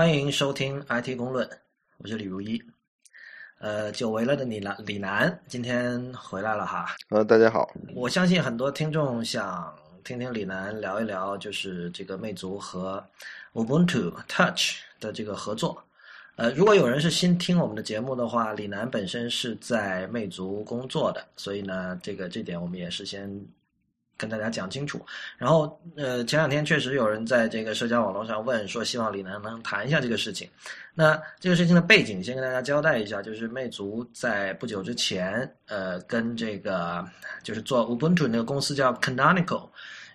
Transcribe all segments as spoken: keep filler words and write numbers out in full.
欢迎收听 I T 公论，我是李如一。呃，久违了的李南，李南今天回来了哈。呃，大家好。我相信很多听众想听听李南聊一聊，就是这个魅族和 Ubuntu Touch 的这个合作。呃，如果有人是新听我们的节目的话，李南本身是在魅族工作的，所以呢，这个这点我们也是先跟大家讲清楚。然后呃，前两天确实有人在这个社交网络上问说希望李南能谈一下这个事情。那这个事情的背景先跟大家交代一下，就是魅族在不久之前呃，跟这个就是做 Ubuntu 那个公司叫 Canonical，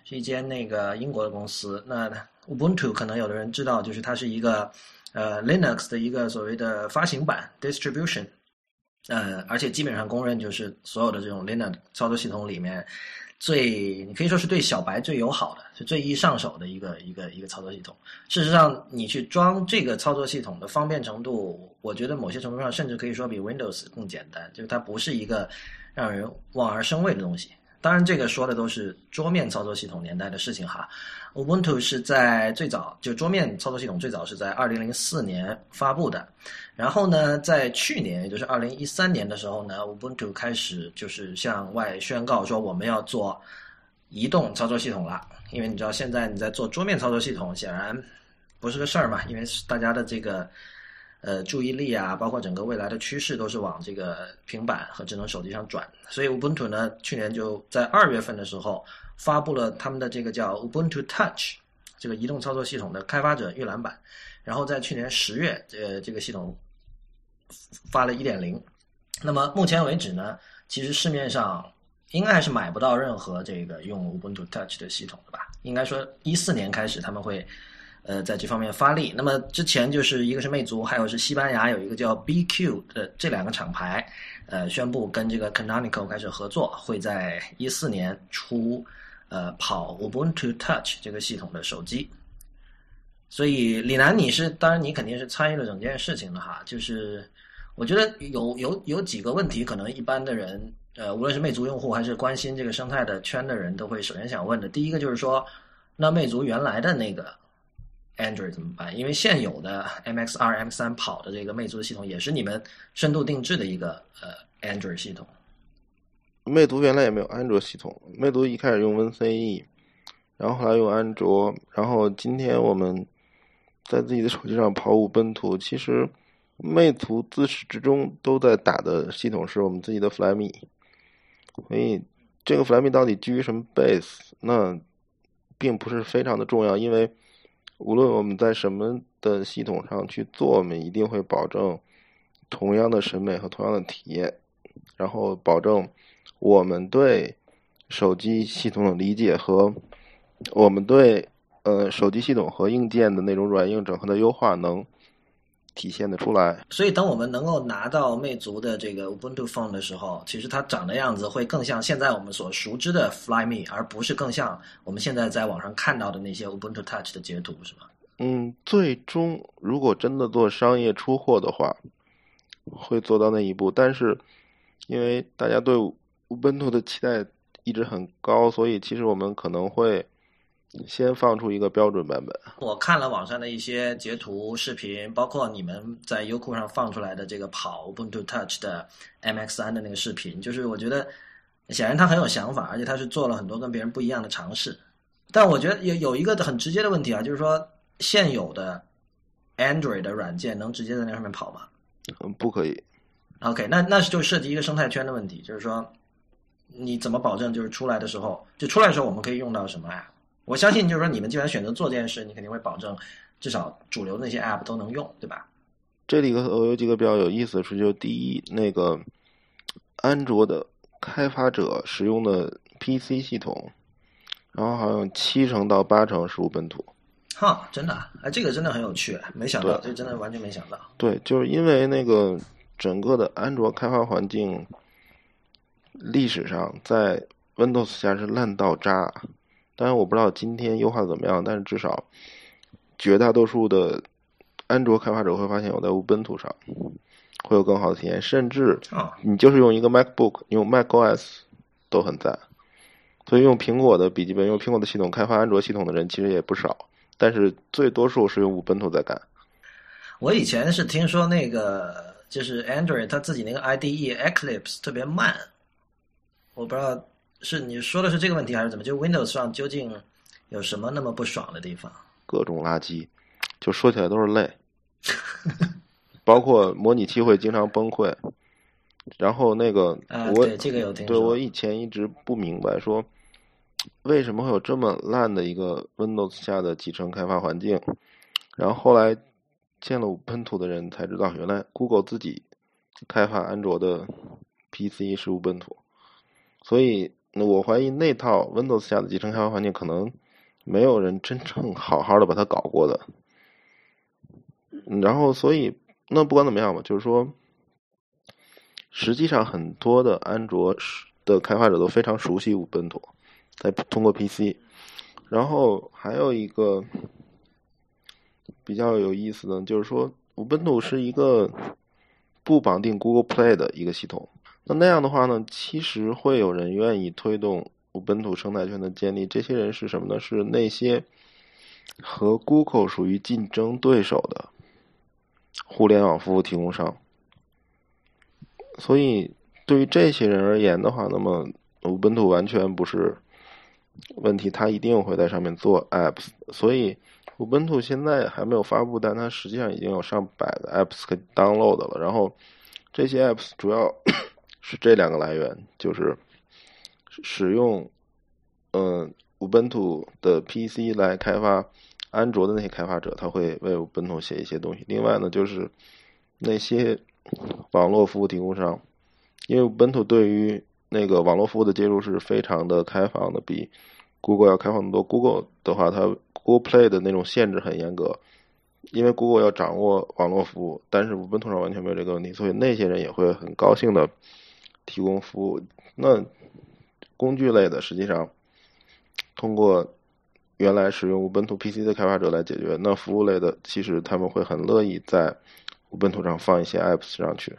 是一间那个英国的公司。那 Ubuntu 可能有的人知道，就是它是一个呃 Linux 的一个所谓的发行版 distribution， 呃，而且基本上公认就是所有的这种 Linux 操作系统里面最，你可以说是对小白最友好的，是最易上手的一个一个一个操作系统。事实上你去装这个操作系统的方便程度，我觉得某些程度上甚至可以说比 Windows 更简单，就是它不是一个让人望而生畏的东西。当然这个说的都是桌面操作系统年代的事情哈。 Ubuntu 是在最早，就桌面操作系统最早是在二零零四年发布的，然后呢在去年也就是二零一三年的时候呢， Ubuntu 开始就是向外宣告说我们要做移动操作系统了。因为你知道现在你在做桌面操作系统显然不是个事儿嘛，因为大家的这个呃，注意力啊，包括整个未来的趋势都是往这个平板和智能手机上转，所以 Ubuntu 呢，去年就在二月份的时候发布了他们的这个叫 Ubuntu Touch 这个移动操作系统的开发者预览版，然后在去年十月，呃，这个系统发了 一点零。 那么目前为止呢，其实市面上应该还是买不到任何这个用 Ubuntu Touch 的系统的吧？应该说一四年开始他们会呃，在这方面发力。那么之前就是一个是魅族，还有是西班牙有一个叫 B Q 的这两个厂牌，呃，宣布跟这个 Canonical 开始合作，会在一四年出呃跑 Ubuntu Touch 这个系统的手机。所以李楠，你是当然你肯定是参与了整件事情的哈。就是我觉得有有有几个问题，可能一般的人呃，无论是魅族用户还是关心这个生态的圈的人都会首先想问的。第一个就是说，那魅族原来的那个Android 怎么办？因为现有的 M X 二、M X 三 跑的这个魅族的系统也是你们深度定制的一个呃 Android 系统。魅族原来也没有 Android 系统，魅族一开始用 WinCE， 然后后来用安卓，然后今天我们在自己的手机上跑 Ubuntu。其实魅族自始至终都在打的系统是我们自己的 Flyme， 所以这个 Flyme 到底基于什么 base， 那并不是非常的重要，因为无论我们在什么的系统上去做，我们一定会保证同样的审美和同样的体验，然后保证我们对手机系统的理解和我们对呃手机系统和硬件的那种软硬整合的优化能体现得出来。所以当我们能够拿到魅族的这个 Ubuntu Phone 的时候，其实它长的样子会更像现在我们所熟知的 Flyme， 而不是更像我们现在在网上看到的那些 Ubuntu Touch 的截图，是吗？嗯，最终如果真的做商业出货的话，会做到那一步。但是因为大家对 Ubuntu 的期待一直很高，所以其实我们可能会先放出一个标准版本。我看了网上的一些截图视频，包括你们在优酷上放出来的这个跑 Ubuntu Touch 的 M X 三 的那个视频，就是我觉得显然他很有想法，而且他是做了很多跟别人不一样的尝试。但我觉得有有一个很直接的问题啊，就是说现有的 Android 的软件能直接在那上面跑吗？嗯，不可以。 OK， 那那就涉及一个生态圈的问题，就是说你怎么保证就是出来的时候，就出来的时候我们可以用到什么呀？我相信就是说你们既然选择做这件事，你肯定会保证至少主流那些 app 都能用，对吧？这里有几个比较有意思的是，就第一，那个安卓的开发者使用的 P C 系统，然后好像七成到八成是 Ubuntu。哈，真的啊，哎，这个真的很有趣，没想到，这真的完全没想到。对，就是因为那个整个的安卓开发环境历史上在 Windows 下是烂到渣。当然我不知道今天优化怎么样，但是至少绝大多数的安卓开发者会发现我在 Ubuntu 上会有更好的体验，甚至你就是用一个 MacBook 用 macOS 都很赞。所以用苹果的笔记本用苹果的系统开发安卓系统的人其实也不少，但是最多数是用 Ubuntu 在干。我以前是听说那个就是 Android 它自己那个 I D E Eclipse 特别慢，我不知道是你说的是这个问题还是怎么，就 Windows 上究竟有什么那么不爽的地方？各种垃圾，就说起来都是累，包括模拟器会经常崩溃。然后那个我、啊、对这个有听说，对，我以前一直不明白说为什么会有这么烂的一个 Windows 下的集成开发环境，然后后来见了Ubuntu的人才知道，原来 Google 自己开发安卓的 P C 是Ubuntu，所以我怀疑那套 Windows 下的集成开发环境可能没有人真正好好的把它搞过的。然后所以那不管怎么样吧，就是说实际上很多的安卓的开发者都非常熟悉Ubuntu，再通过 P C。 然后还有一个比较有意思的就是说 Ubuntu 是一个不绑定 Google Play 的一个系统，那那样的话呢，其实会有人愿意推动 Ubuntu 生态圈的建立，这些人是什么呢？是那些和 Google 属于竞争对手的互联网服务提供商。所以对于这些人而言的话，那么 Ubuntu 完全不是问题，他一定会在上面做 apps。 所以 Ubuntu 现在还没有发布，但它实际上已经有上百个 apps 可以 download 了，然后这些 apps 主要是这两个来源，就是使用嗯、呃、Ubuntu 的 P C 来开发安卓的那些开发者，他会为 Ubuntu 写一些东西。另外呢，就是那些网络服务提供商，因为 Ubuntu 对于那个网络服务的接入是非常的开放的，比 Google 要开放很多。 Google 的话，它 Google Play 的那种限制很严格，因为 Google 要掌握网络服务，但是 Ubuntu 上完全没有这个问题，所以那些人也会很高兴的提供服务。那工具类的实际上通过原来使用 Ubuntu P C 的开发者来解决，那服务类的其实他们会很乐意在 Ubuntu 上放一些 apps 上去，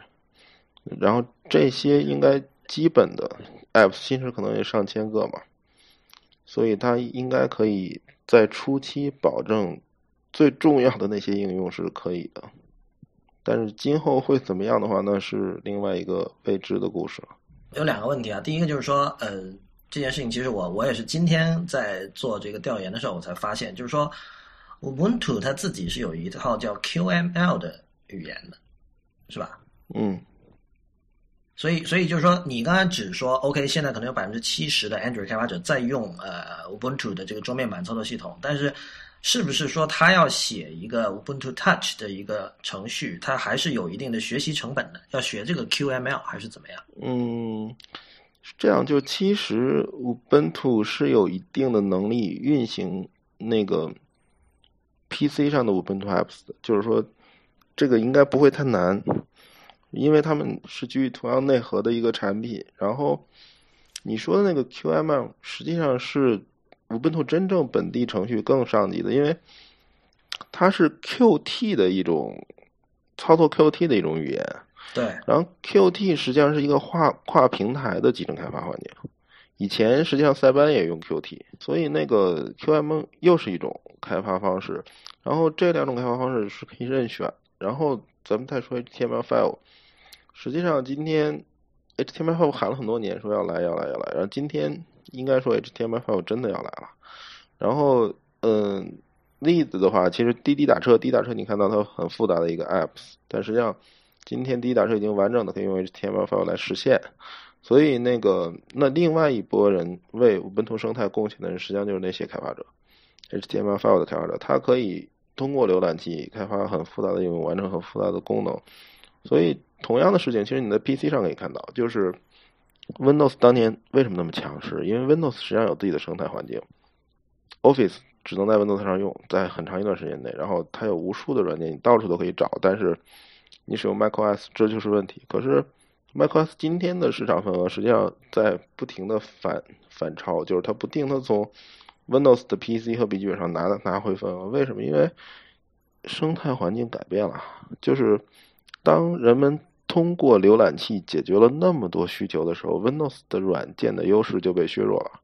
然后这些应该基本的 apps 其实可能也上千个嘛，所以它应该可以在初期保证最重要的那些应用是可以的，但是今后会怎么样的话，那是另外一个未知的故事。有两个问题啊，第一个就是说，呃，这件事情其实我我也是今天在做这个调研的时候我才发现，就是说 Ubuntu 它自己是有一套叫 Q M L 的语言的，是吧？嗯。所以所以就是说，你刚才只说 OK， 现在可能有 百分之七十 的 Android 开发者在用呃 Ubuntu 的这个桌面版操作系统，但是是不是说他要写一个 Ubuntu Touch 的一个程序，他还是有一定的学习成本的，要学这个 Q M L 还是怎么样？嗯，是这样，就其实 Ubuntu 是有一定的能力运行那个 P C 上的 Ubuntu Apps 的，就是说这个应该不会太难，因为他们是基于同样内核的一个产品。然后你说的那个 Q M L 实际上是Ubuntu 真正本地程序更上级的，因为它是 Qt 的一种操作 Qt 的一种语言。对。然后 Qt 实际上是一个跨跨平台的集成开发环境，以前实际上塞班也用 Qt， 所以那个 Q M L 又是一种开发方式，然后这两种开发方式是可以任选。然后咱们再说 H T M L 五， 实际上今天 H T M L 五 喊了很多年，说要来要来要来，然后今天应该说 H T M L 五 真的要来了。然后嗯，例子的话，其实滴滴打车滴滴打车你看到它很复杂的一个 apps， 但实际上今天滴滴打车已经完整的可以用 H T M L 五 来实现。所以那个那另外一波人为 Ubuntu 生态贡献的人，实际上就是那些开发者， H T M L 五 的开发者，他可以通过浏览器开发很复杂的应用，完成很复杂的功能。所以同样的事情其实你在 P C 上可以看到，就是 Windows 当年为什么那么强势，因为 Windows 实际上有自己的生态环境， Office 只能在 Windows 上用，在很长一段时间内，然后它有无数的软件你到处都可以找，但是你使用 macOS 这就是问题。可是 macOS 今天的市场份额实际上在不停的反反超，就是它不定它从Windows 的 P C 和笔记本上拿拿回分了。为什么？因为生态环境改变了，就是当人们通过浏览器解决了那么多需求的时候， Windows 的软件的优势就被削弱了。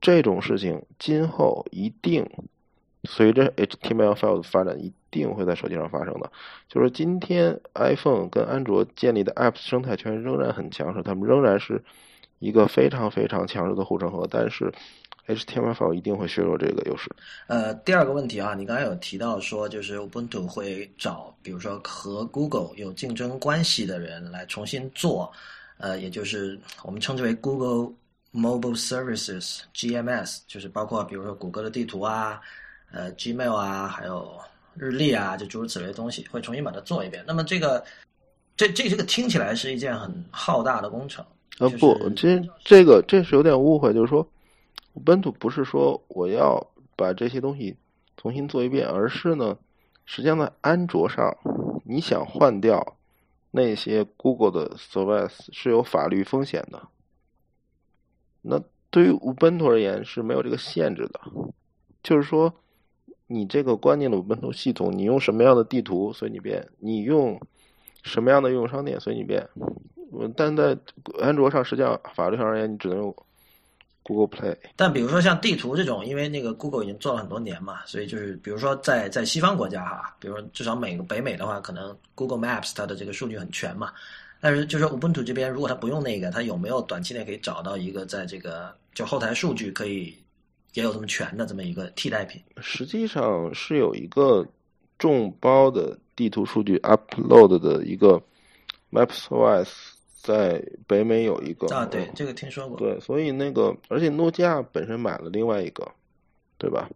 这种事情今后一定随着 H T M L 五 的发展，一定会在手机上发生的。就是今天 iPhone 跟安卓建立的 App 生态圈仍然很强势，它们仍然是一个非常非常强势的护城河，但是 H T M L 五 一定会削弱这个优势。呃，第二个问题啊，你刚才有提到说，就是 Ubuntu 会找，比如说和 Google 有竞争关系的人来重新做，呃，也就是我们称之为 Google Mobile Services G M S， 就是包括比如说谷歌的地图啊、呃 Gmail 啊、还有日历啊，就诸如此类的东西，会重新把它做一遍。那么这个，这这这个听起来是一件很浩大的工程。呃、就是啊，不，这这个这是有点误会，就是说。Ubuntu 不是说我要把这些东西重新做一遍，而是呢，实际上在安卓上，你想换掉那些 Google 的 service 是有法律风险的。那对于 Ubuntu 而言是没有这个限制的，就是说你这个关键的 Ubuntu 系统，你用什么样的地图随你便，你用什么样的应用商店随你便，但在安卓上实际上法律上而言，你只能用Google Play。 但比如说像地图这种，因为那个 Google 已经做了很多年嘛，所以就是比如说在在西方国家哈，比如说至少美北美的话，可能 Google Maps 它的这个数据很全嘛，但是就是 Ubuntu 这边如果它不用那个，它有没有短期内可以找到一个在这个就后台数据可以也有这么全的这么一个替代品？实际上是有一个众包的地图数据 upload 的一个 MapsOS，在北美有一个啊，对，这个听说过。对，所以那个，而且诺基亚本身买了另外一个，对吧？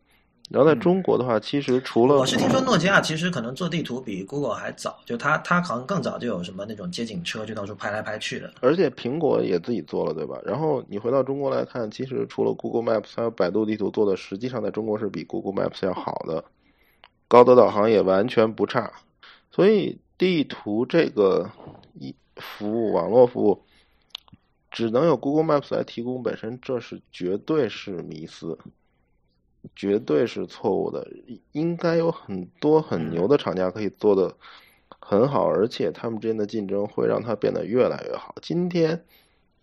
然后在中国的话，嗯、其实除了我是听说诺基亚其实可能做地图比 Google 还早，就它它好像更早就有什么那种街景车，就到处拍来拍去的。而且苹果也自己做了，对吧？然后你回到中国来看，其实除了 Google Maps 还有百度地图做的，实际上在中国是比 Google Maps 要好的，高德导航也完全不差。所以地图这个一。服务网络服务只能有 Google Maps 来提供，本身这是绝对是迷思，绝对是错误的。应该有很多很牛的厂家可以做的很好，而且他们之间的竞争会让它变得越来越好。今天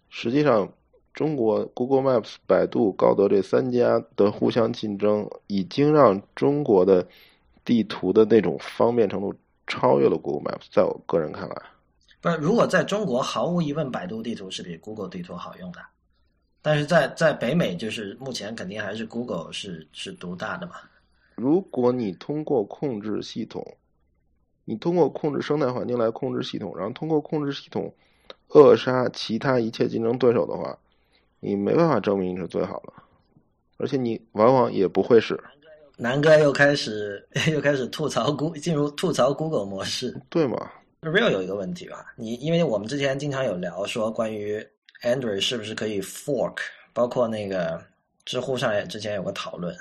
实际上中国 Google Maps、 百度、高德这三家的互相竞争，已经让中国的地图的那种方便程度超越了 Google Maps。 在我个人看来，不是，如果在中国，毫无疑问，百度地图是比 Google 地图好用的，但是在在北美，就是目前肯定还是 Google 是是独大的嘛。如果你通过控制系统，你通过控制生态环境来控制系统，然后通过控制系统扼杀其他一切竞争对手的话，你没办法证明你是最好的，而且你往往也不会是。南哥又开始又开始吐槽 Google， 进入吐槽 Google 模式，对吗？Real 有一个问题吧，你因为我们之前经常有聊说关于 Android 是不是可以 fork， 包括那个知乎上也之前有个讨论。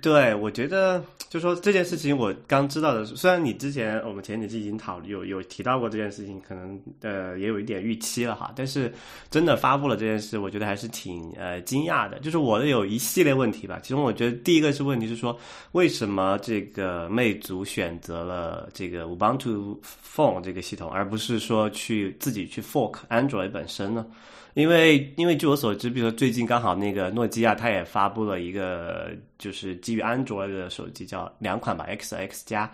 对，我觉得就说这件事情我刚知道的，虽然你之前我们前几期已经讨有有提到过这件事情，可能呃也有一点预期了哈，但是真的发布了这件事，我觉得还是挺呃惊讶的。就是我的有一系列问题吧，其中我觉得第一个是问题是说，为什么这个魅族选择了这个 Ubuntu Phone 这个系统，而不是说去自己去 fork Android 本身呢？因为因为据我所知，比如说最近刚好那个诺基亚它也发布了一个就是基于安卓的手机，叫两款吧 X X 加，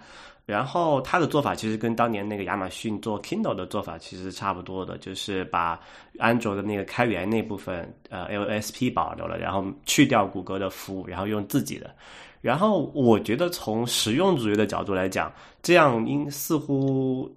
然后它的做法其实跟当年那个亚马逊做 Kindle 的做法其实差不多的，就是把安卓的那个开源那部分呃 L S P 保留了，然后去掉谷歌的服务，然后用自己的。然后我觉得从实用主义的角度来讲，这样应似乎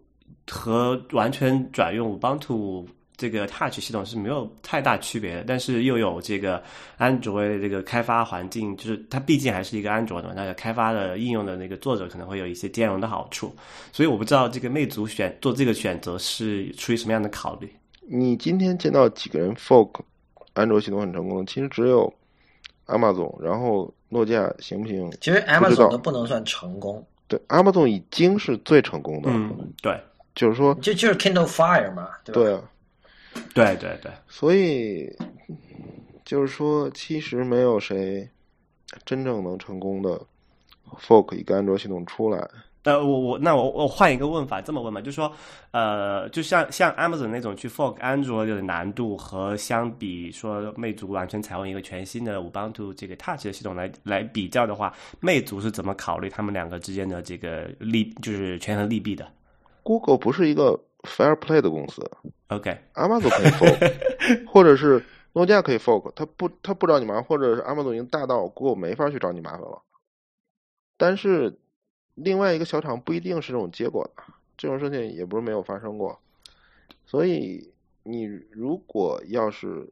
和完全转用 Ubuntu这个 touch 系统是没有太大区别的，但是又有这个安卓的这个开发环境，就是它毕竟还是一个安卓的，那个开发的应用的那个作者可能会有一些兼容的好处，所以我不知道这个魅族选做这个选择是出于什么样的考虑。你今天见到几个人 fork 安卓系统很成功的，其实只有 Amazon， 然后诺基亚行不行？其实 Amazon 都不能算成功。对， Amazon 已经是最成功的。嗯，对，就是说，就就是 Kindle Fire 嘛，对吧？对啊。对对对，所以就是说，其实没有谁真正能成功的 fork 一个安卓系统出来。呃，我我那我我换一个问法，这么问吧，就是说，呃，就像像 Amazon 那种去 fork Android 的难度，和相比说魅族完全采用一个全新的 Ubuntu 这个 Touch 的系统来来比较的话，魅族是怎么考虑他们两个之间的这个利，就是权衡利弊的 ？Google 不是一个 fair play 的公司 ，OK，Amazon 可以 fork， 或者是诺基亚可以 fork， 他不他不找你麻烦，或者是 Amazon 已经大到 Google 没法去找你麻烦了，但是。另外一个小厂不一定是这种结果的，这种事情也不是没有发生过，所以你如果要是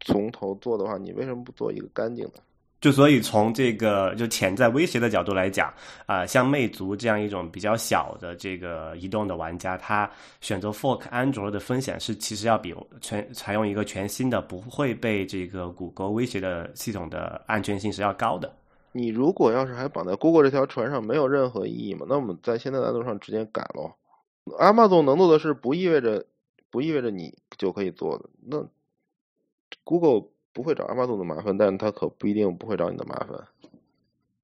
从头做的话，你为什么不做一个干净的？就所以从这个就潜在威胁的角度来讲啊、呃，像魅族这样一种比较小的这个移动的玩家，他选择 fork Android 的风险是其实要比全采用一个全新的不会被这个谷歌威胁的系统的安全性是要高的。你如果要是还绑在 Google 这条船上，没有任何意义嘛？那我们在现在难度上直接改喽。Amazon 能做的事，不意味着不意味着你就可以做的。那 Google 不会找 Amazon 的麻烦，但是他可不一定不会找你的麻烦。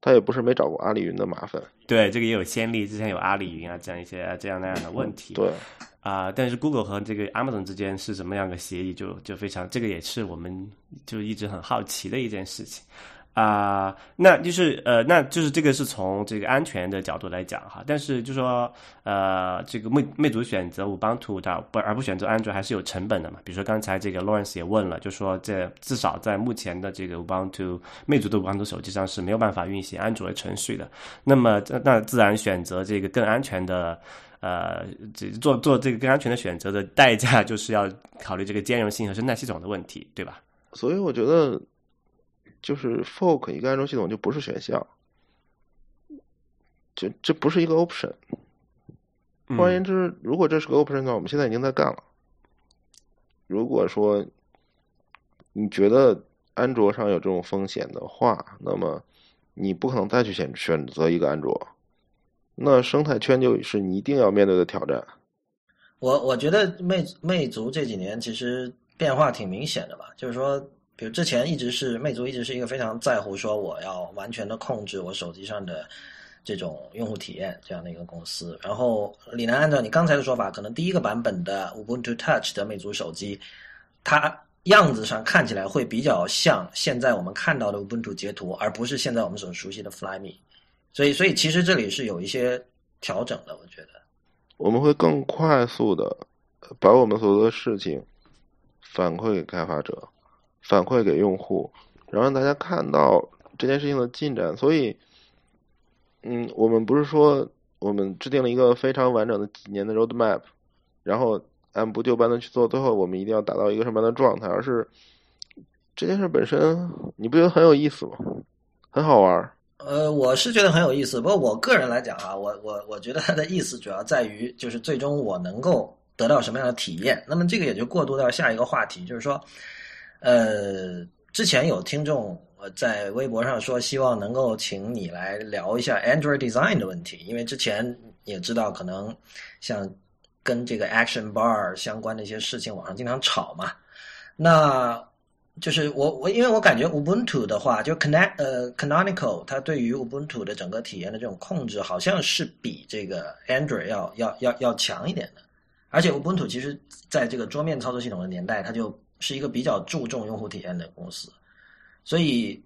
他也不是没找过阿里云的麻烦。对，这个也有先例，之前有阿里云啊，这样一些、啊、这样那样的问题。对。啊、呃，但是 Google 和这个 Amazon 之间是什么样的协议就，就就非常，这个也是我们就一直很好奇的一件事情。啊、呃，那就是呃，那就是这个是从这个安全的角度来讲哈，但是就说呃，这个魅魅族选择 Ubuntu 它不而不选择安卓还是有成本的嘛，比如说刚才这个 Lawrence 也问了，就说这至少在目前的这个 Ubuntu 魅族的 Ubuntu 手机上是没有办法运行安卓程序的，那么那自然选择这个更安全的。呃，做做这个更安全的选择的代价，就是要考虑这个兼容性和生态系统的问题，对吧？所以我觉得，就是 fork 一个安卓系统就不是选项，这这不是一个 option。换言之，如果这是个 option 的话，我们现在已经在干了。如果说你觉得安卓上有这种风险的话，那么你不可能再去选选择一个安卓。那生态圈就是你一定要面对的挑战。我我觉得魅魅族这几年其实变化挺明显的吧，就是说，比如之前一直是魅族一直是一个非常在乎说我要完全的控制我手机上的这种用户体验这样的一个公司。然后李楠按照你刚才的说法，可能第一个版本的 Ubuntu Touch 的魅族手机，它样子上看起来会比较像现在我们看到的 Ubuntu 截图，而不是现在我们所熟悉的 Flyme。所以，所以其实这里是有一些调整的，我觉得我们会更快速的把我们所做的事情反馈给开发者，反馈给用户，然后让大家看到这件事情的进展。所以，嗯，我们不是说我们制定了一个非常完整的几年的 roadmap， 然后按部就班的去做，最后我们一定要达到一个什么样的状态，而是这件事本身，你不觉得很有意思吗？很好玩。呃，我是觉得很有意思，不过我个人来讲啊，我我我觉得它的意思主要在于，就是最终我能够得到什么样的体验。那么这个也就过渡到下一个话题，就是说，呃，之前有听众在微博上说，希望能够请你来聊一下 Android Design 的问题，因为之前也知道，可能像跟这个 Action Bar 相关的一些事情，网上经常吵嘛。那就是我我因为我感觉 Ubuntu 的话，就 Connect 呃 Canonical 它对于 Ubuntu 的整个体验的这种控制，好像是比这个 Android 要要要要强一点的。而且 Ubuntu 其实在这个桌面操作系统的年代，它就是一个比较注重用户体验的公司，所以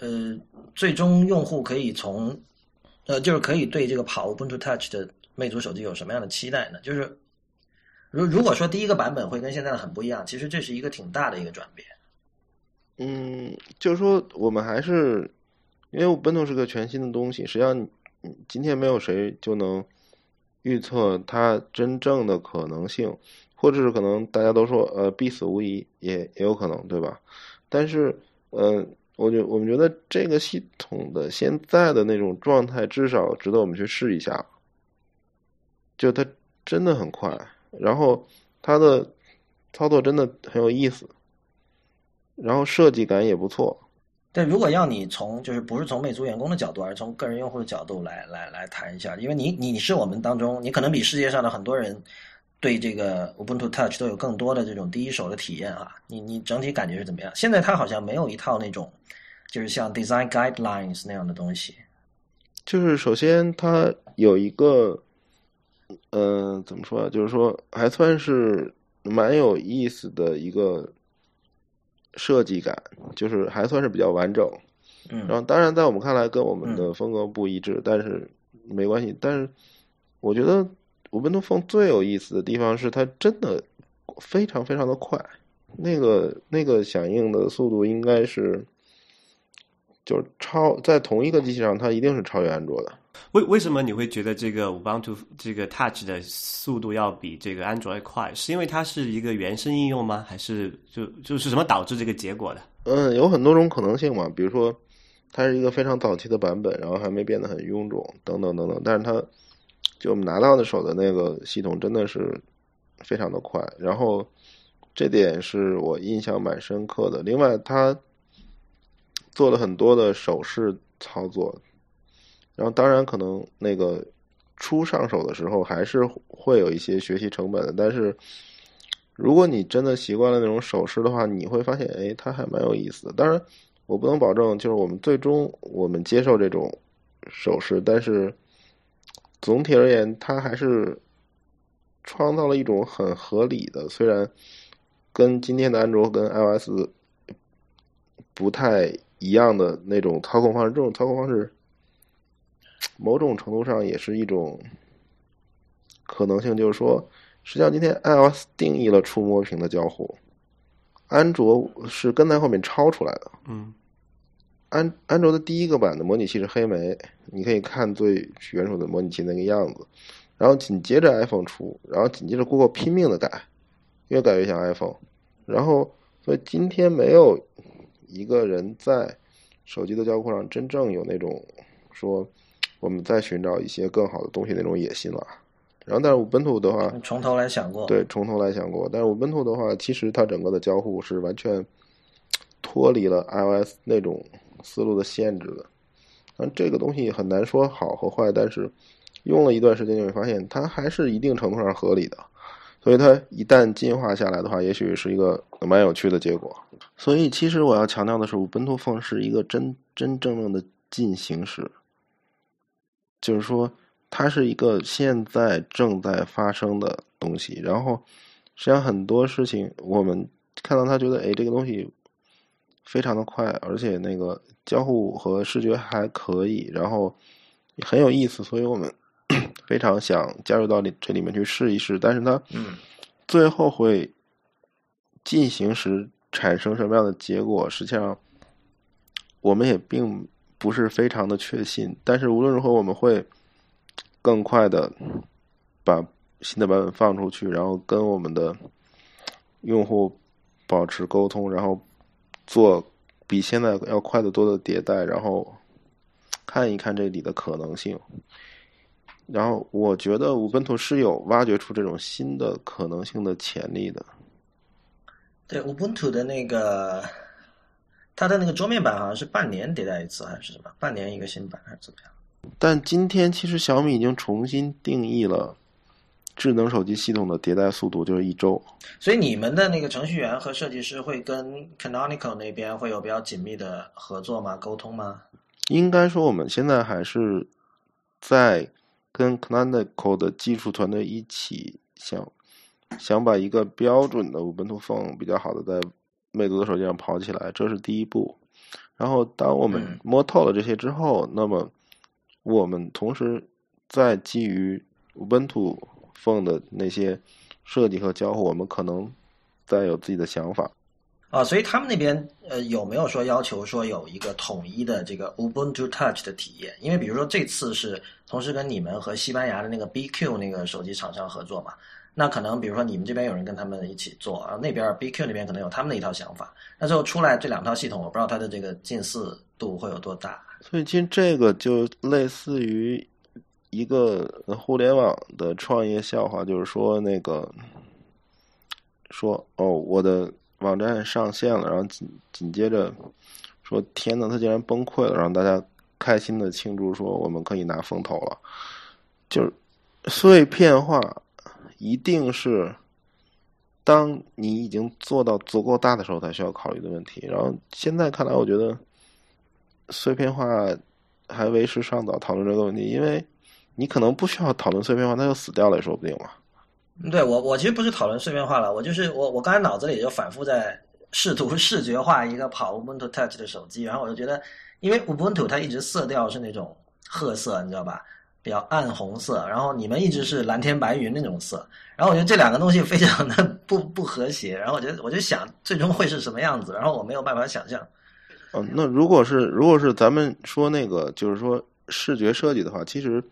呃，最终用户可以从呃就是可以对这个跑 Ubuntu Touch 的魅族手机有什么样的期待呢？就是如如果说第一个版本会跟现在的很不一样，其实这是一个挺大的一个转变。嗯，就是说我们还是因为 Ubuntu 是个全新的东西，实际上今天没有谁就能预测它真正的可能性，或者是可能大家都说呃必死无疑，也也有可能，对吧？但是呃，我觉我们觉得这个系统的现在的那种状态，至少值得我们去试一下。就它真的很快，然后它的操作真的很有意思。然后设计感也不错，但如果要你从就是不是从魅族员工的角度，而是从个人用户的角度来来来谈一下，因为你你是我们当中，你可能比世界上的很多人对这个 Ubuntu Touch 都有更多的这种第一手的体验啊，你你整体感觉是怎么样？现在它好像没有一套那种就是像 Design Guidelines 那样的东西。就是首先它有一个，呃，怎么说啊？就是说还算是蛮有意思的一个设计感，就是还算是比较完整。嗯。然后当然在我们看来跟我们的风格不一致，嗯、但是没关系。但是我觉得Ubuntu Phone最有意思的地方是它真的非常非常的快，那个那个响应的速度应该是。就是超在同一个机器上，它一定是超越安卓的。为为什么你会觉得这个 Ubuntu 这个 Touch 的速度要比这个安卓快？是因为它是一个原生应用吗？还是就就是什么导致这个结果的？嗯，有很多种可能性嘛。比如说，它是一个非常早期的版本，然后还没变得很臃肿，等等等等。但是它就我们拿到的手的那个系统真的是非常的快，然后这点是我印象蛮深刻的。另外，它做了很多的手势操作，然后当然可能那个初上手的时候还是会有一些学习成本的，但是如果你真的习惯了那种手势的话，你会发现哎，它还蛮有意思的。当然我不能保证就是我们最终我们接受这种手势，但是总体而言它还是创造了一种很合理的，虽然跟今天的安卓跟 iOS 不太一样的那种操控方式，这种操控方式某种程度上也是一种可能性，就是说实际上今天 iOS 定义了触摸屏的交互，安卓是跟在后面抄出来的。嗯，安安卓的第一个版的模拟器是黑莓，你可以看最原始的模拟器那个样子，然后紧接着 iPhone 出，然后紧接着 Google 拼命的改，越改越像 iPhone， 然后所以今天没有一个人在手机的交互上真正有那种说我们在寻找一些更好的东西那种野心了。然后但是 Ubuntu 的话从头来想过，对，从头来想过。但是 Ubuntu 的话其实它整个的交互是完全脱离了 iOS 那种思路的限制的。但这个东西很难说好和坏，但是用了一段时间就会发现它还是一定程度上合理的，所以它一旦进化下来的话也许是一个蛮有趣的结果。所以其实我要强调的是 Ubuntu Phone 是一个真真正正的进行时，就是说它是一个现在正在发生的东西，然后实际上很多事情我们看到它觉得哎，这个东西非常的快，而且那个交互和视觉还可以，然后很有意思，所以我们非常想加入到这里面去试一试，但是它最后会进行时产生什么样的结果，实际上我们也并不是非常的确信。但是无论如何，我们会更快的把新的版本放出去，然后跟我们的用户保持沟通，然后做比现在要快得多的迭代，然后看一看这里的可能性。然后我觉得 Ubuntu 是有挖掘出这种新的可能性的潜力的。对 Ubuntu 的那个它的那个桌面版好像是半年迭代一次还是什么，半年一个新版还是怎么样。但今天其实小米已经重新定义了智能手机系统的迭代速度，就是一周。所以你们的那个程序员和设计师会跟 Canonical 那边会有比较紧密的合作吗？沟通吗？应该说我们现在还是在跟 Canonical 的技术团队一起想想把一个标准的 Ubuntu Phone 比较好的在魅族的手机上跑起来，这是第一步。然后当我们摸透了这些之后，那么我们同时在基于 Ubuntu Phone 的那些设计和交互，我们可能再有自己的想法。啊，所以他们那边呃有没有说要求说有一个统一的这个 Ubuntu Touch 的体验？因为比如说这次是同时跟你们和西班牙的那个 B Q 那个手机厂商合作嘛，那可能比如说你们这边有人跟他们一起做，然后那边 B Q 那边可能有他们的一套想法，那最后出来这两套系统，我不知道它的这个近似度会有多大。所以其实这个就类似于一个互联网的创业笑话，就是说那个说哦我的网站上线了，然后紧紧接着说天哪，它竟然崩溃了，让大家开心的庆祝说我们可以拿风投了。就是碎片化一定是当你已经做到足够大的时候才需要考虑的问题，然后现在看来我觉得碎片化还为时尚早讨论这个问题，因为你可能不需要讨论碎片化，它就死掉了也说不定嘛。对，我我其实不是讨论碎片化了，我就是我我刚才脑子里就反复在试图视觉化一个跑 Ubuntu Touch 的手机，然后我就觉得，因为 Ubuntu 它一直色调是那种褐色，你知道吧？比较暗红色，然后你们一直是蓝天白云那种色，然后我觉得这两个东西非常的不不和谐，然后我觉得我就想最终会是什么样子，然后我没有办法想象。哦，那如果是如果是咱们说那个就是说视觉设计的话，其实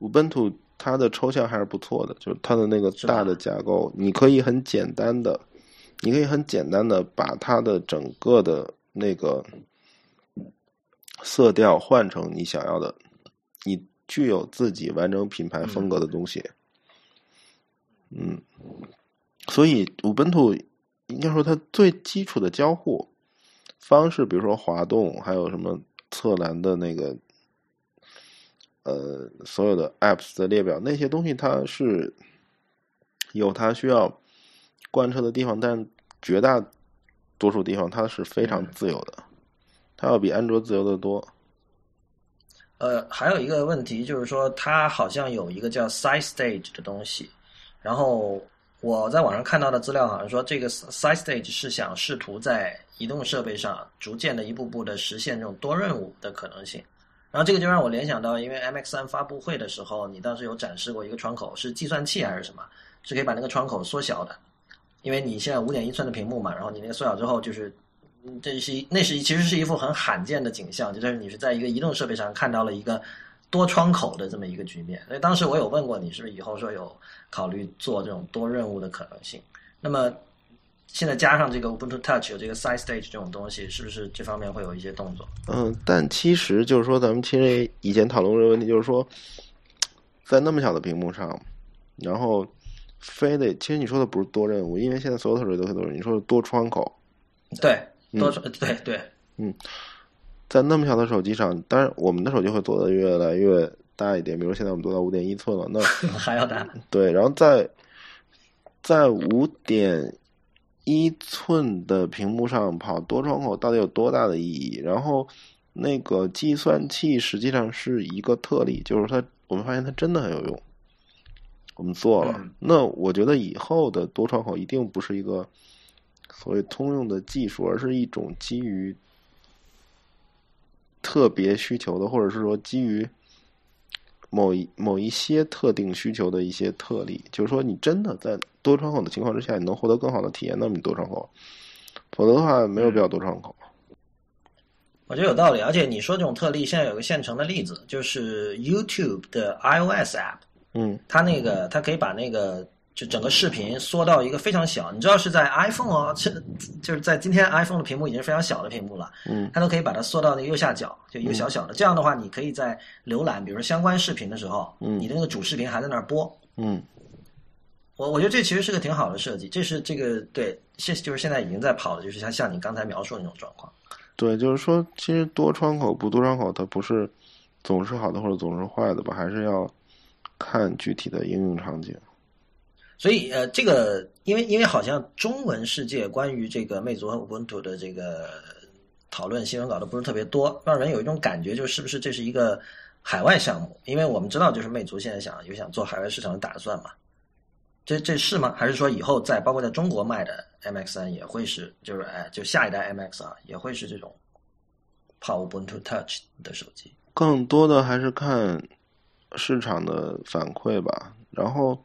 Ubuntu 它的抽象还是不错的，就是它的那个大的架构，你可以很简单的，你可以很简单的把它的整个的那个色调换成你想要的，你具有自己完整品牌风格的东西。嗯，所以 Ubuntu 应该说它最基础的交互方式，比如说滑动，还有什么侧栏的那个呃所有的 apps 的列表，那些东西它是有它需要贯彻的地方，但绝大多数地方它是非常自由的，它要比安卓自由的多。呃，还有一个问题就是说，它好像有一个叫 Side Stage 的东西，然后我在网上看到的资料好像说，这个 Side Stage 是想试图在移动设备上逐渐的一步步的实现这种多任务的可能性。然后这个就让我联想到，因为 M X 三 发布会的时候，你当时有展示过一个窗口，是计算器还是什么，是可以把那个窗口缩小的，因为你现在 五点一 寸的屏幕嘛，然后你那个缩小之后就是。这是那是其实是一幅很罕见的景象，就是你是在一个移动设备上看到了一个多窗口的这么一个局面。所以当时我有问过你，是不是以后说有考虑做这种多任务的可能性？那么现在加上这个 Ubuntu Touch 有这个 Side Stage 这种东西，是不是这方面会有一些动作？嗯，但其实就是说，咱们其实以前讨论这个问题，就是说，在那么小的屏幕上，然后非得其实你说的不是多任务，因为现在所有的手机都都是你说的多窗口，对。多嗯、对对，嗯，在那么小的手机上，当然我们的手机会做得越来越大一点，比如现在我们做到 五点一 寸了，那还要大。对，然后在在 五点一 寸的屏幕上跑多窗口到底有多大的意义？然后那个计算器实际上是一个特例，就是它，我们发现它真的很有用，我们做了。嗯、那我觉得以后的多窗口一定不是一个所谓通用的技术，而是一种基于特别需求的，或者是说基于某一某一些特定需求的一些特例。就是说，你真的在多窗口的情况之下，你能获得更好的体验，那么你多窗口；否则的话，没有必要多窗口。我觉得有道理，而且你说这种特例，现在有个现成的例子，就是 YouTube 的 iOS app， 嗯，它那个它可以把那个。就整个视频缩到一个非常小，你知道是在 iPhone 啊，就是在今天 iPhone 的屏幕已经是非常小的屏幕了，嗯，它都可以把它缩到那个右下角，就一个小小的。这样的话，你可以在浏览，比如说相关视频的时候，嗯，你的那个主视频还在那儿播，嗯，我我觉得这其实是个挺好的设计，这是这个对，现就是现在已经在跑的，就是像像你刚才描述的那种状况。对，就是说，其实多窗口不多窗口，它不是总是好的或者总是坏的吧，还是要看具体的应用场景。所以呃，这个因为因为好像中文世界关于这个魅族和 Ubuntu 的这个讨论新闻稿都不是特别多，让人有一种感觉就是不是这是一个海外项目？因为我们知道就是魅族现在想有想做海外市场的打算嘛，这这是吗？还是说以后在包括在中国卖的 M X 三 也会是就是哎就下一代 M X 啊也会是这种跑 Ubuntu Touch 的手机？更多的还是看市场的反馈吧，然后。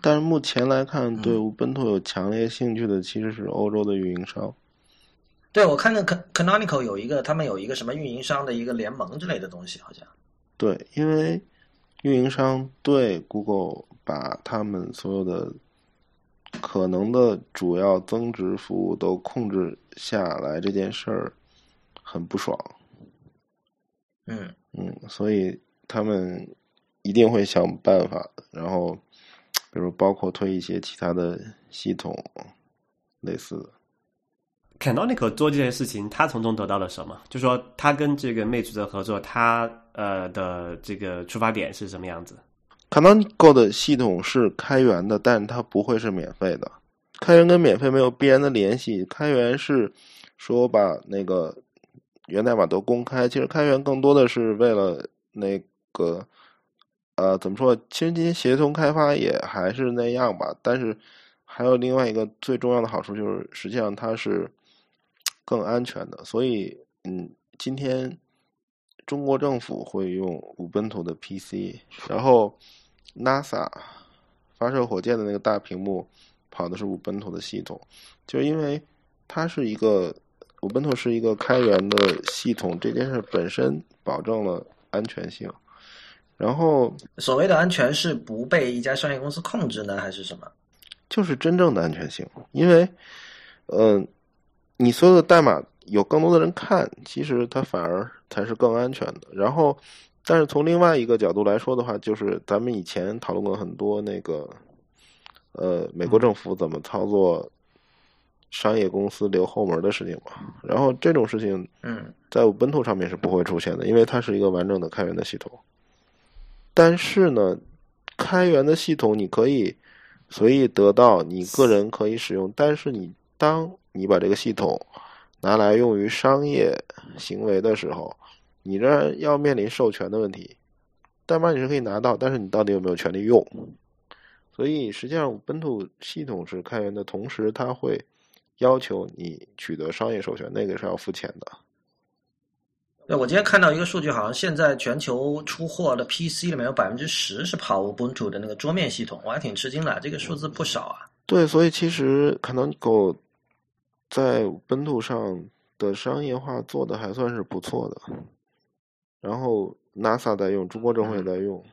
但是目前来看，对 Ubuntu 有强烈兴趣的其实是欧洲的运营商。对，我看到 Canonical 有一个，他们有一个什么运营商的一个联盟之类的东西，好像。对，因为运营商对 Google 把他们所有的可能的主要增值服务都控制下来这件事儿很不爽。嗯嗯，所以他们一定会想办法，然后。比如包括推一些其他的系统类似的。Canonical 做这件事情他从中得到了什么，就是说他跟这个魅族的合作他、呃、的这个出发点是什么样子？ Canonical 的系统是开源的，但它不会是免费的。开源跟免费没有必然的联系，开源是说把那个源代码都公开，其实开源更多的是为了那个呃怎么说，其实今天协同开发也还是那样吧，但是还有另外一个最重要的好处就是实际上它是更安全的，所以嗯今天中国政府会用 Ubuntu 的 P C， 然后 NASA 发射火箭的那个大屏幕跑的是 Ubuntu 的系统，就因为它是一个 Ubuntu 是一个开源的系统，这件事本身保证了安全性。然后所谓的安全是不被一家商业公司控制呢还是什么？就是真正的安全性，因为嗯、呃，你所有的代码有更多的人看，其实它反而才是更安全的。然后但是从另外一个角度来说的话，就是咱们以前讨论过很多那个呃，美国政府怎么操作商业公司留后门的事情嘛，然后这种事情嗯，在 Ubuntu 上面是不会出现的，因为它是一个完整的开源的系统。但是呢开源的系统你可以随意得到，你个人可以使用，但是你当你把这个系统拿来用于商业行为的时候，你仍然要面临授权的问题，代码你是可以拿到，但是你到底有没有权利用。所以实际上 Ubuntu 系统是开源的，同时它会要求你取得商业授权，那个是要付钱的。对，我今天看到一个数据，好像现在全球出货的 P C 里面有 百分之十 是跑 Ubuntu 的那个桌面系统，我还挺吃惊的，这个数字不少啊。对，所以其实 Canonical 在 Ubuntu 上的商业化做的还算是不错的，然后 NASA 在用，中国政府也在用。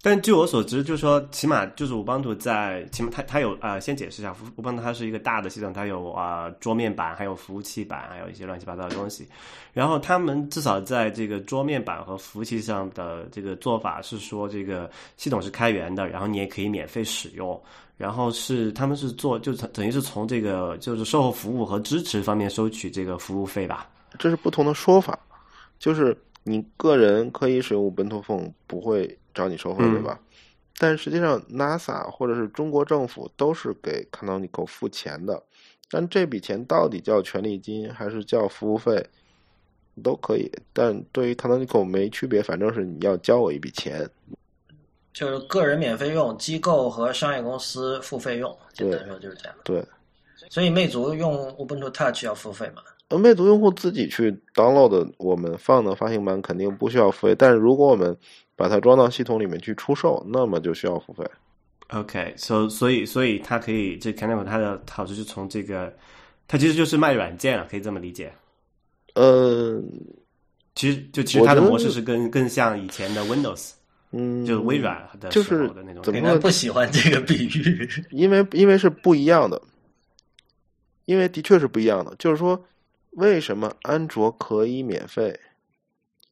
但据我所知，就是说，起码就是 Ubuntu 在，起码它它有啊、呃，先解释一下 ，Ubuntu 它是一个大的系统，它有啊、呃、桌面版，还有服务器版，还有一些乱七八糟的东西。然后他们至少在这个桌面版和服务器上的这个做法是说，这个系统是开源的，然后你也可以免费使用。然后是他们是做，就等于是从这个就是售后服务和支持方面收取这个服务费吧。这是不同的说法，就是你个人可以使用 Ubuntu Phone， 不会找你收费，对吧？嗯、但实际上 NASA 或者是中国政府都是给 Canonical 付钱的，但这笔钱到底叫权利金还是叫服务费都可以，但对于 Canonical 没区别，反正是你要交我一笔钱，就是个人免费用，机构和商业公司付费用，简单说就是这样。对，所以魅族用 Ubuntu Touch 要付费吗？魅族用户自己去 download 的，我们放的发行版肯定不需要付费，但是如果我们把它装到系统里面去出售，那么就需要付费。OK， so, 所以所以它可以这 Canonical 它的好处就从这个，它其实就是卖软件了，可以这么理解。呃，其实就其实它的模式是更更像以前的 Windows， 嗯，就是微软的时候的那种。就是、怎么不喜欢这个比喻？因为因为是不一样的，因为的确是不一样的。就是说，为什么安卓可以免费？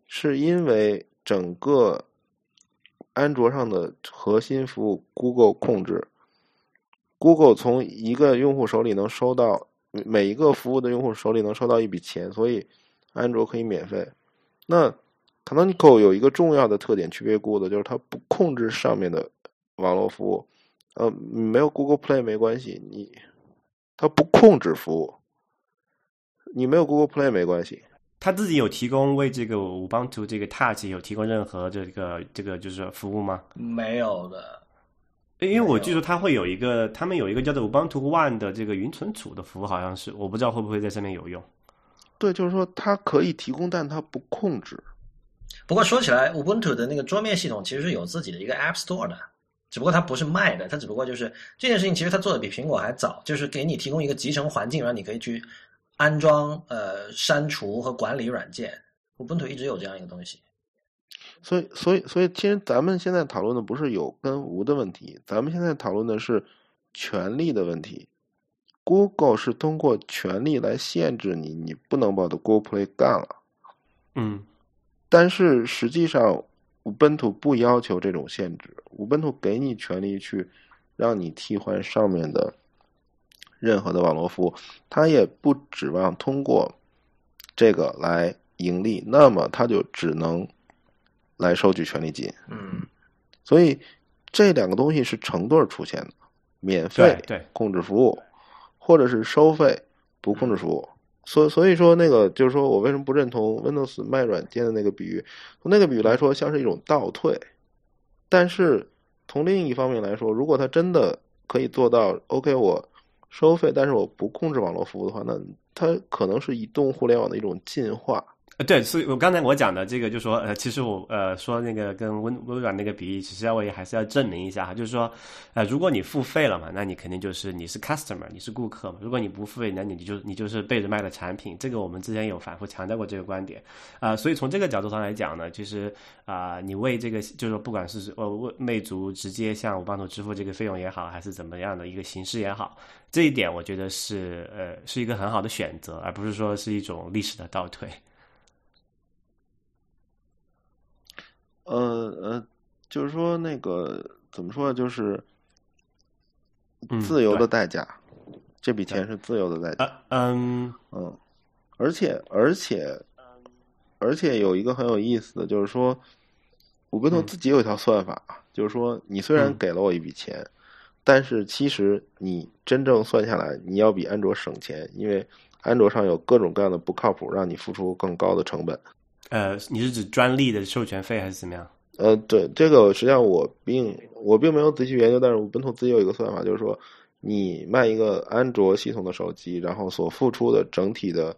是因为整个安卓上的核心服务 Google 控制， Google 从一个用户手里能收到，每一个服务的用户手里能收到一笔钱，所以安卓可以免费。那 Canonical 有一个重要的特点区别 Google 的，就是它不控制上面的网络服务，呃，没有 Google Play 没关系，你它不控制服务，你没有 Google Play 没关系。他自己有提供为这个 Ubuntu 这个 Touch 有提供任何这个这个就是服务吗？没有的，因为我记住他会有一个，他们有一个叫做 Ubuntu One 的这个云存储的服务，好像是，我不知道会不会在上面有用。对，就是说它可以提供，但它不控制。不过说起来 ，Ubuntu 的那个桌面系统其实是有自己的一个 App Store 的，只不过它不是卖的，它只不过就是这件事情其实它做的比苹果还早，就是给你提供一个集成环境，让你可以去安装、呃、删除和管理软件。 Ubuntu 一直有这样一个东西，所以所以所以其实咱们现在讨论的不是有跟无的问题，咱们现在讨论的是权利的问题。 Google 是通过权利来限制你，你不能把我的 Google Play 干了。嗯，但是实际上 Ubuntu 不要求这种限制， Ubuntu 给你权利去让你替换上面的任何的网络服务，他也不指望通过这个来盈利，那么他就只能来收取权利金。嗯，所以这两个东西是成对出现的，免费控制服务，或者是收费不控制服务。所所以说那个就是说我为什么不认同 Windows 卖软件的那个比喻，从那个比喻来说像是一种倒退，但是从另一方面来说，如果它真的可以做到 OK 我收费但是我不控制网络服务的话，那它可能是移动互联网的一种进化。对，所以我刚才我讲的这个就是说呃，其实我呃说那个跟微软那个比喻，其实我也还是要证明一下，就是说呃，如果你付费了嘛，那你肯定就是你是 customer， 你是顾客嘛。如果你不付费，那你就你就是背着卖的产品。这个我们之前有反复强调过这个观点啊、呃，所以从这个角度上来讲呢，其实啊，你为这个就是不管是呃魅族直接向Ubuntu支付这个费用也好，还是怎么样的一个形式也好，这一点我觉得是呃是一个很好的选择，而不是说是一种历史的倒退。呃呃，就是说那个怎么说，就是自由的代价，嗯、这笔钱是自由的代价。嗯嗯，而且而且而且有一个很有意思的，就是说，Ubuntu自己有一条算法，嗯、就是说，你虽然给了我一笔钱，嗯、但是其实你真正算下来，你要比安卓省钱，因为安卓上有各种各样的不靠谱，让你付出更高的成本。呃，你是指专利的授权费还是怎么样？呃，对，这个实际上我并我并没有仔细研究，但是Ubuntu自己有一个算法，就是说你卖一个安卓系统的手机，然后所付出的整体的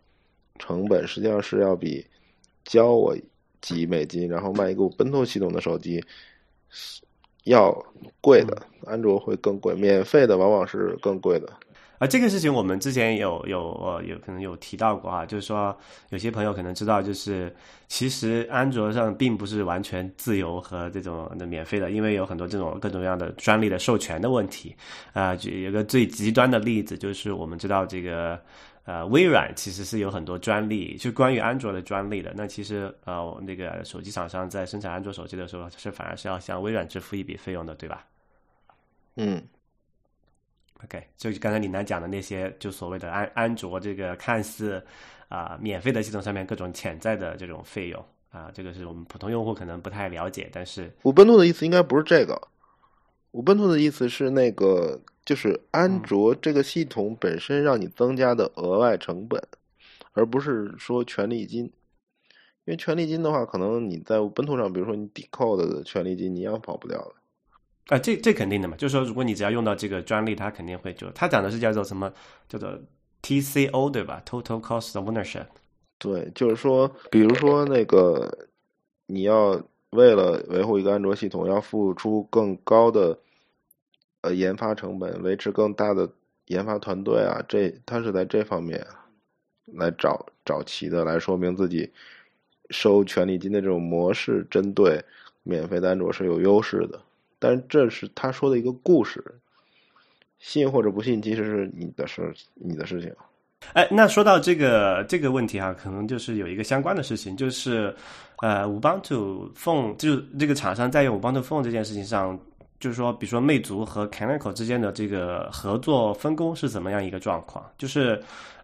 成本，实际上是要比交我几美金，然后卖一个Ubuntu系统的手机要贵的，安卓会更贵，免费的往往是更贵的。啊，这个事情我们之前有有呃有可能有提到过啊，就是说有些朋友可能知道，就是其实安卓上并不是完全自由和这种的免费的，因为有很多这种各种各样的专利的授权的问题啊、呃。有个最极端的例子就是我们知道这个呃微软其实是有很多专利，就关于安卓的专利的。那其实呃那个手机厂商在生产安卓手机的时候，是反而是要向微软支付一笔费用的，对吧？嗯。OK， 就刚才李楠讲的那些，就所谓的安安卓这个看似啊、呃、免费的系统上面各种潜在的这种费用啊、呃，这个是我们普通用户可能不太了解。但是Ubuntu的意思应该不是这个，Ubuntu的意思是那个，就是安卓这个系统本身让你增加的额外成本，嗯、而不是说权利金。因为权利金的话，可能你在Ubuntu上，比如说你decode的权利金，你一样跑不掉的。啊、呃，这这肯定的嘛，就是说，如果你只要用到这个专利，它肯定会就它讲的是叫做什么，叫做 T C O 对吧 ？Total Cost of Ownership。对，就是说，比如说那个，你要为了维护一个安卓系统，要付出更高的呃研发成本，维持更大的研发团队啊，这它是在这方面来找找齐的，来说明自己收权利金的这种模式针对免费的安卓是有优势的。但这是他说的一个故事，信或者不信其实是你的事，你的事情。哎，那说到这个这个问题啊，可能就是有一个相关的事情，就是呃 Ubuntu Phone 就是这个厂商在用 Ubuntu Phone 这件事情上，就是说比如说魅族和 Canonical 之间的这个合作分工是怎么样一个状况，就是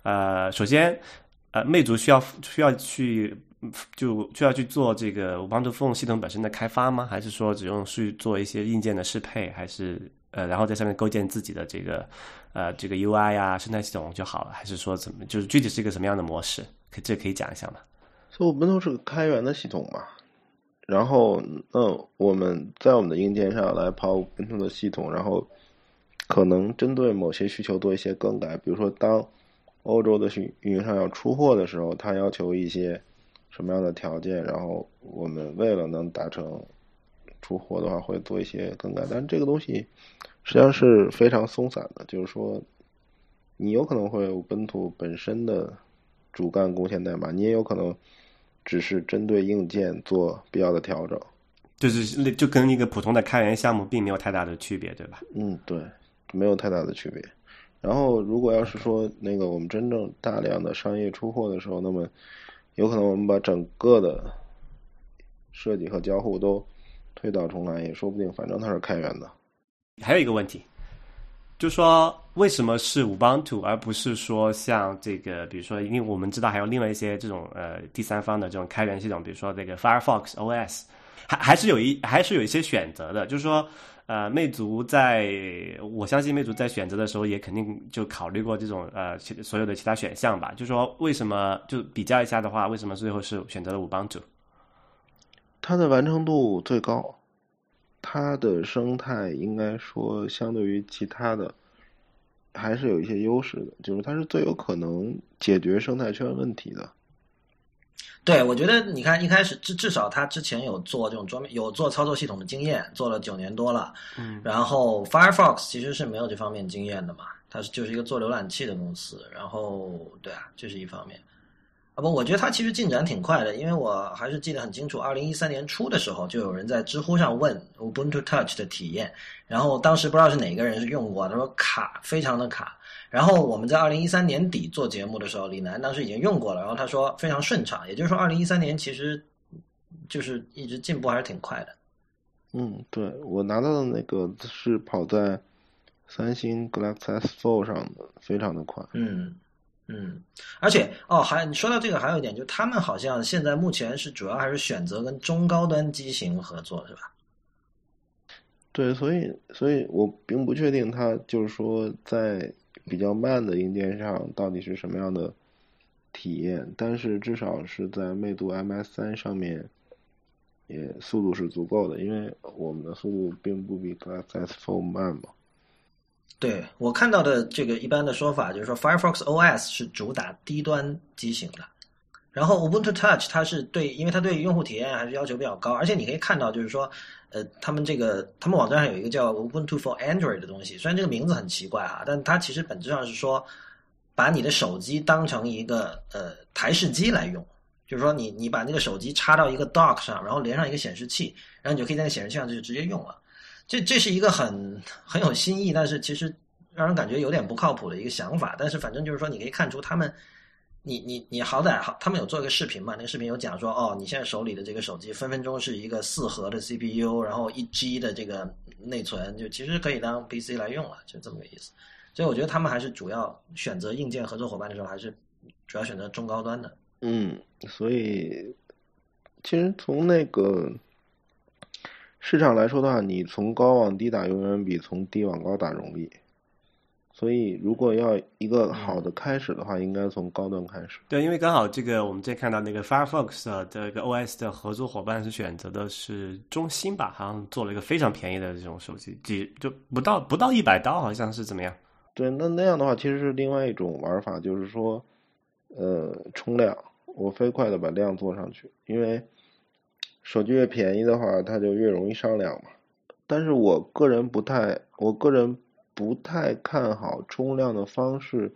呃首先呃魅族需要需要去就就要去做这个 Ubuntu Phone 系统本身的开发吗？还是说只用去做一些硬件的适配？还是呃，然后在上面构建自己的这个呃这个 U I 啊生态系统就好了？还是说怎么就是具体是一个什么样的模式？可这可以讲一下吗？所以我们都是开源的系统嘛，然后嗯，我们在我们的硬件上来跑 Ubuntu 的系统，然后可能针对某些需求做一些更改，比如说当欧洲的运营商要出货的时候，他要求一些什么样的条件，然后我们为了能达成出货的话会做一些更改，但这个东西实际上是非常松散的，就是说你有可能会有Ubuntu本身的主干贡献代码，你也有可能只是针对硬件做必要的调整，就是就跟一个普通的开源项目并没有太大的区别，对吧？嗯，对，没有太大的区别。然后如果要是说那个我们真正大量的商业出货的时候，那么有可能我们把整个的设计和交互都推倒重来也说不定，反正它是开源的。还有一个问题，就是说为什么是 Ubuntu 而不是说像这个，比如说因为我们知道还有另外一些这种呃第三方的这种开源系统，比如说这个 Firefox O S， 还还是有一还是有一些选择的，就是说呃，魅族在我相信魅族在选择的时候也肯定就考虑过这种呃所有的其他选项吧，就说为什么就比较一下的话，为什么最后是选择了Ubuntu？它的完成度最高，它的生态应该说相对于其他的还是有一些优势的，就是它是最有可能解决生态圈问题的。对，我觉得你看一开始至至少他之前有做这种专门有做操作系统的经验，做了九年多了。嗯，然后 Firefox 其实是没有这方面经验的嘛，它就是一个做浏览器的公司。然后对啊，这、就是一方面。啊不，我觉得它其实进展挺快的，因为我还是记得很清楚，二零一三年初的时候就有人在知乎上问 Ubuntu Touch 的体验，然后当时不知道是哪个人是用过，他说卡，非常的卡。然后我们在二零一三年底做节目的时候，李楠当时已经用过了，然后他说非常顺畅，也就是说二零一三年其实就是一直进步还是挺快的。嗯，对，我拿到的那个是跑在三星 Galaxy S 四 上的，非常的快。嗯嗯，而且哦，还你说到这个还有一点，就他们好像现在目前是主要还是选择跟中高端机型合作，是吧？对，所以所以我并不确定他就是说在比较慢的硬件上到底是什么样的体验，但是至少是在魅族 M X 三 上面也速度是足够的，因为我们的速度并不比 Galaxy S 四 慢嘛。对，我看到的这个一般的说法就是说 Firefox O S 是主打低端机型的，然后 Ubuntu Touch 它是对，因为它对用户体验还是要求比较高，而且你可以看到就是说呃，他们这个他们网站上有一个叫 Ubuntu for Android 的东西，虽然这个名字很奇怪啊，但它其实本质上是说把你的手机当成一个呃台式机来用，就是说你你把那个手机插到一个 dock 上，然后连上一个显示器，然后你就可以在那显示器上就直接用了。这这是一个很很有新意，但是其实让人感觉有点不靠谱的一个想法，但是反正就是说你可以看出他们你你你好歹好，他们有做一个视频嘛？那个视频有讲说，哦，你现在手里的这个手机分分钟是一个四核的 C P U， 然后一 G 的这个内存，就其实可以当 P C 来用了，就这么个意思。所以我觉得他们还是主要选择硬件合作伙伴的时候，还是主要选择中高端的。嗯，所以其实从那个市场来说的话，你从高往低打永远比从低往高打容易。所以如果要一个好的开始的话，应该从高端开始。对，因为刚好这个我们之前看到那个 Firefox 的这个 O S 的合作伙伴是选择的是中兴吧，好像做了一个非常便宜的这种手机，几就不到不到一百刀，好像是怎么样？对，那那样的话其实是另外一种玩法，就是说，呃，冲量，我飞快的把量做上去，因为手机越便宜的话，它就越容易上量嘛。但是我个人不太，我个人。不太看好冲量的方式，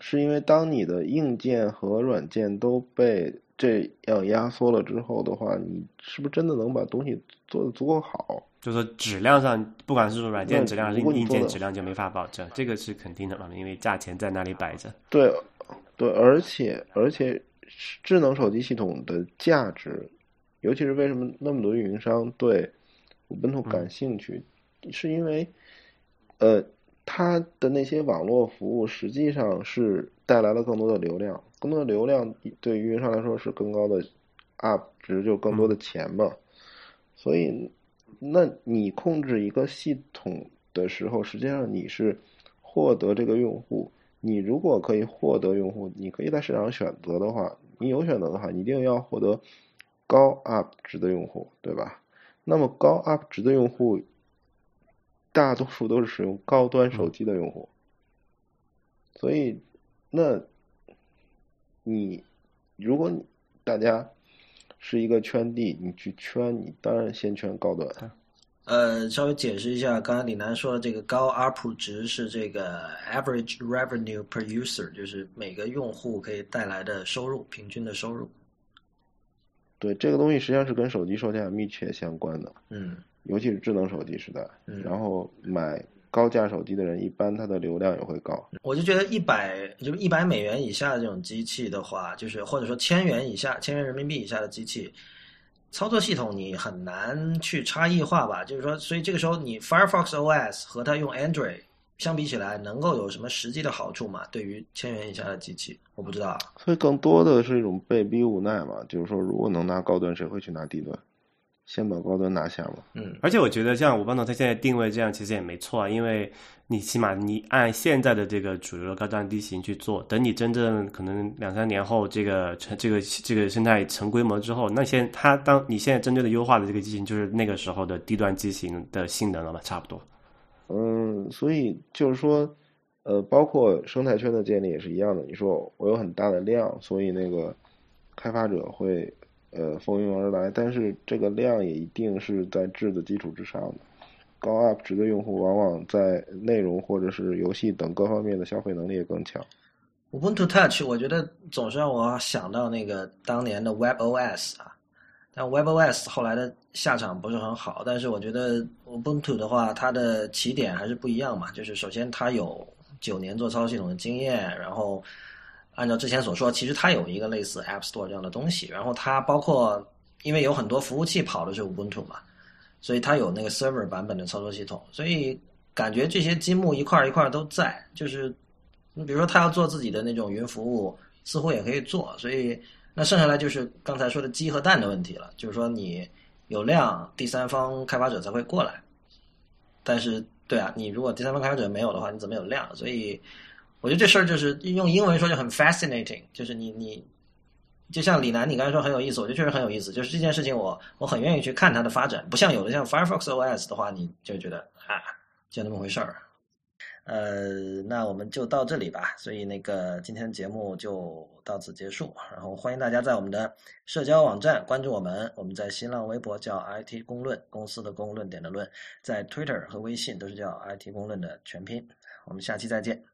是因为当你的硬件和软件都被这样压缩了之后的话，你是不是真的能把东西做得足够好？就是质量上，不管是软件质量还是硬件质量就没法保证，这个是肯定的嘛，因为价钱在那里摆着。对，对，而且而且智能手机系统的价值，尤其是为什么那么多运营商对Ubuntu感兴趣，嗯、是因为。呃，它的那些网络服务实际上是带来了更多的流量，更多的流量对于运营商来说是更高的 up 值，就更多的钱嘛。所以，那你控制一个系统的时候，实际上你是获得这个用户。你如果可以获得用户，你可以在市场选择的话，你有选择的话，你一定要获得高 up 值的用户，对吧？那么高 up 值的用户。大多数都是使用高端手机的用户，所以，那，你如果你大家是一个圈地，你去圈，你当然先圈高端。呃，稍微解释一下，刚才李楠说的这个高 A R P U 值是这个 average revenue per user， 就是每个用户可以带来的收入，平均的收入。对，这个东西实际上是跟手机售价密切相关的。嗯。尤其是智能手机时代，然后买高价手机的人，一般他的流量也会高。我就觉得一百就是一百美元以下的这种机器的话，就是或者说千元以下、千元人民币以下的机器，操作系统你很难去差异化吧？就是说，所以这个时候你 Firefox O S 和它用 Android 相比起来，能够有什么实际的好处吗？对于千元以下的机器，我不知道。所以更多的是一种被逼无奈嘛，就是说，如果能拿高端，谁会去拿低端？先把高端拿下吧。嗯，而且我觉得像Ubuntu它现在定位这样其实也没错，因为你起码你按现在的这个主流的高端低型去做，等你真正可能两三年后这个这个这个生态成规模之后，那现它当你现在针对的优化的这个机型就是那个时候的低端机型的性能了吧，差不多。嗯，所以就是说呃包括生态圈的建立也是一样的，你说我有很大的量，所以那个开发者会呃蜂拥而来，但是这个量也一定是在质的基础之上的。高 up 值的用户往往在内容或者是游戏等各方面的消费能力也更强。Ubuntu Touch 我觉得总是让我想到那个当年的 WebOS 啊，但 WebOS 后来的下场不是很好，但是我觉得 Ubuntu 的话它的起点还是不一样嘛，就是首先它有九年做操系统的经验，然后按照之前所说其实它有一个类似 App Store 这样的东西，然后它包括因为有很多服务器跑的是 Ubuntu 嘛，所以它有那个 server 版本的操作系统，所以感觉这些积木一块一块都在，就是比如说它要做自己的那种云服务似乎也可以做，所以那剩下来就是刚才说的鸡和蛋的问题了，就是说你有量第三方开发者才会过来，但是对啊，你如果第三方开发者没有的话你怎么有量，所以我觉得这事儿就是用英文说就很 fascinating， 就是你你就像李楠你刚才说很有意思，我觉得确实很有意思，就是这件事情我我很愿意去看它的发展，不像有的像 Firefox O S 的话你就觉得啊就那么回事儿。呃，那我们就到这里吧，所以那个今天节目就到此结束，然后欢迎大家在我们的社交网站关注我们，我们在新浪微博叫 I T 公论，公司的公，论点的论，在 Twitter 和微信都是叫 I T 公论的全拼，我们下期再见。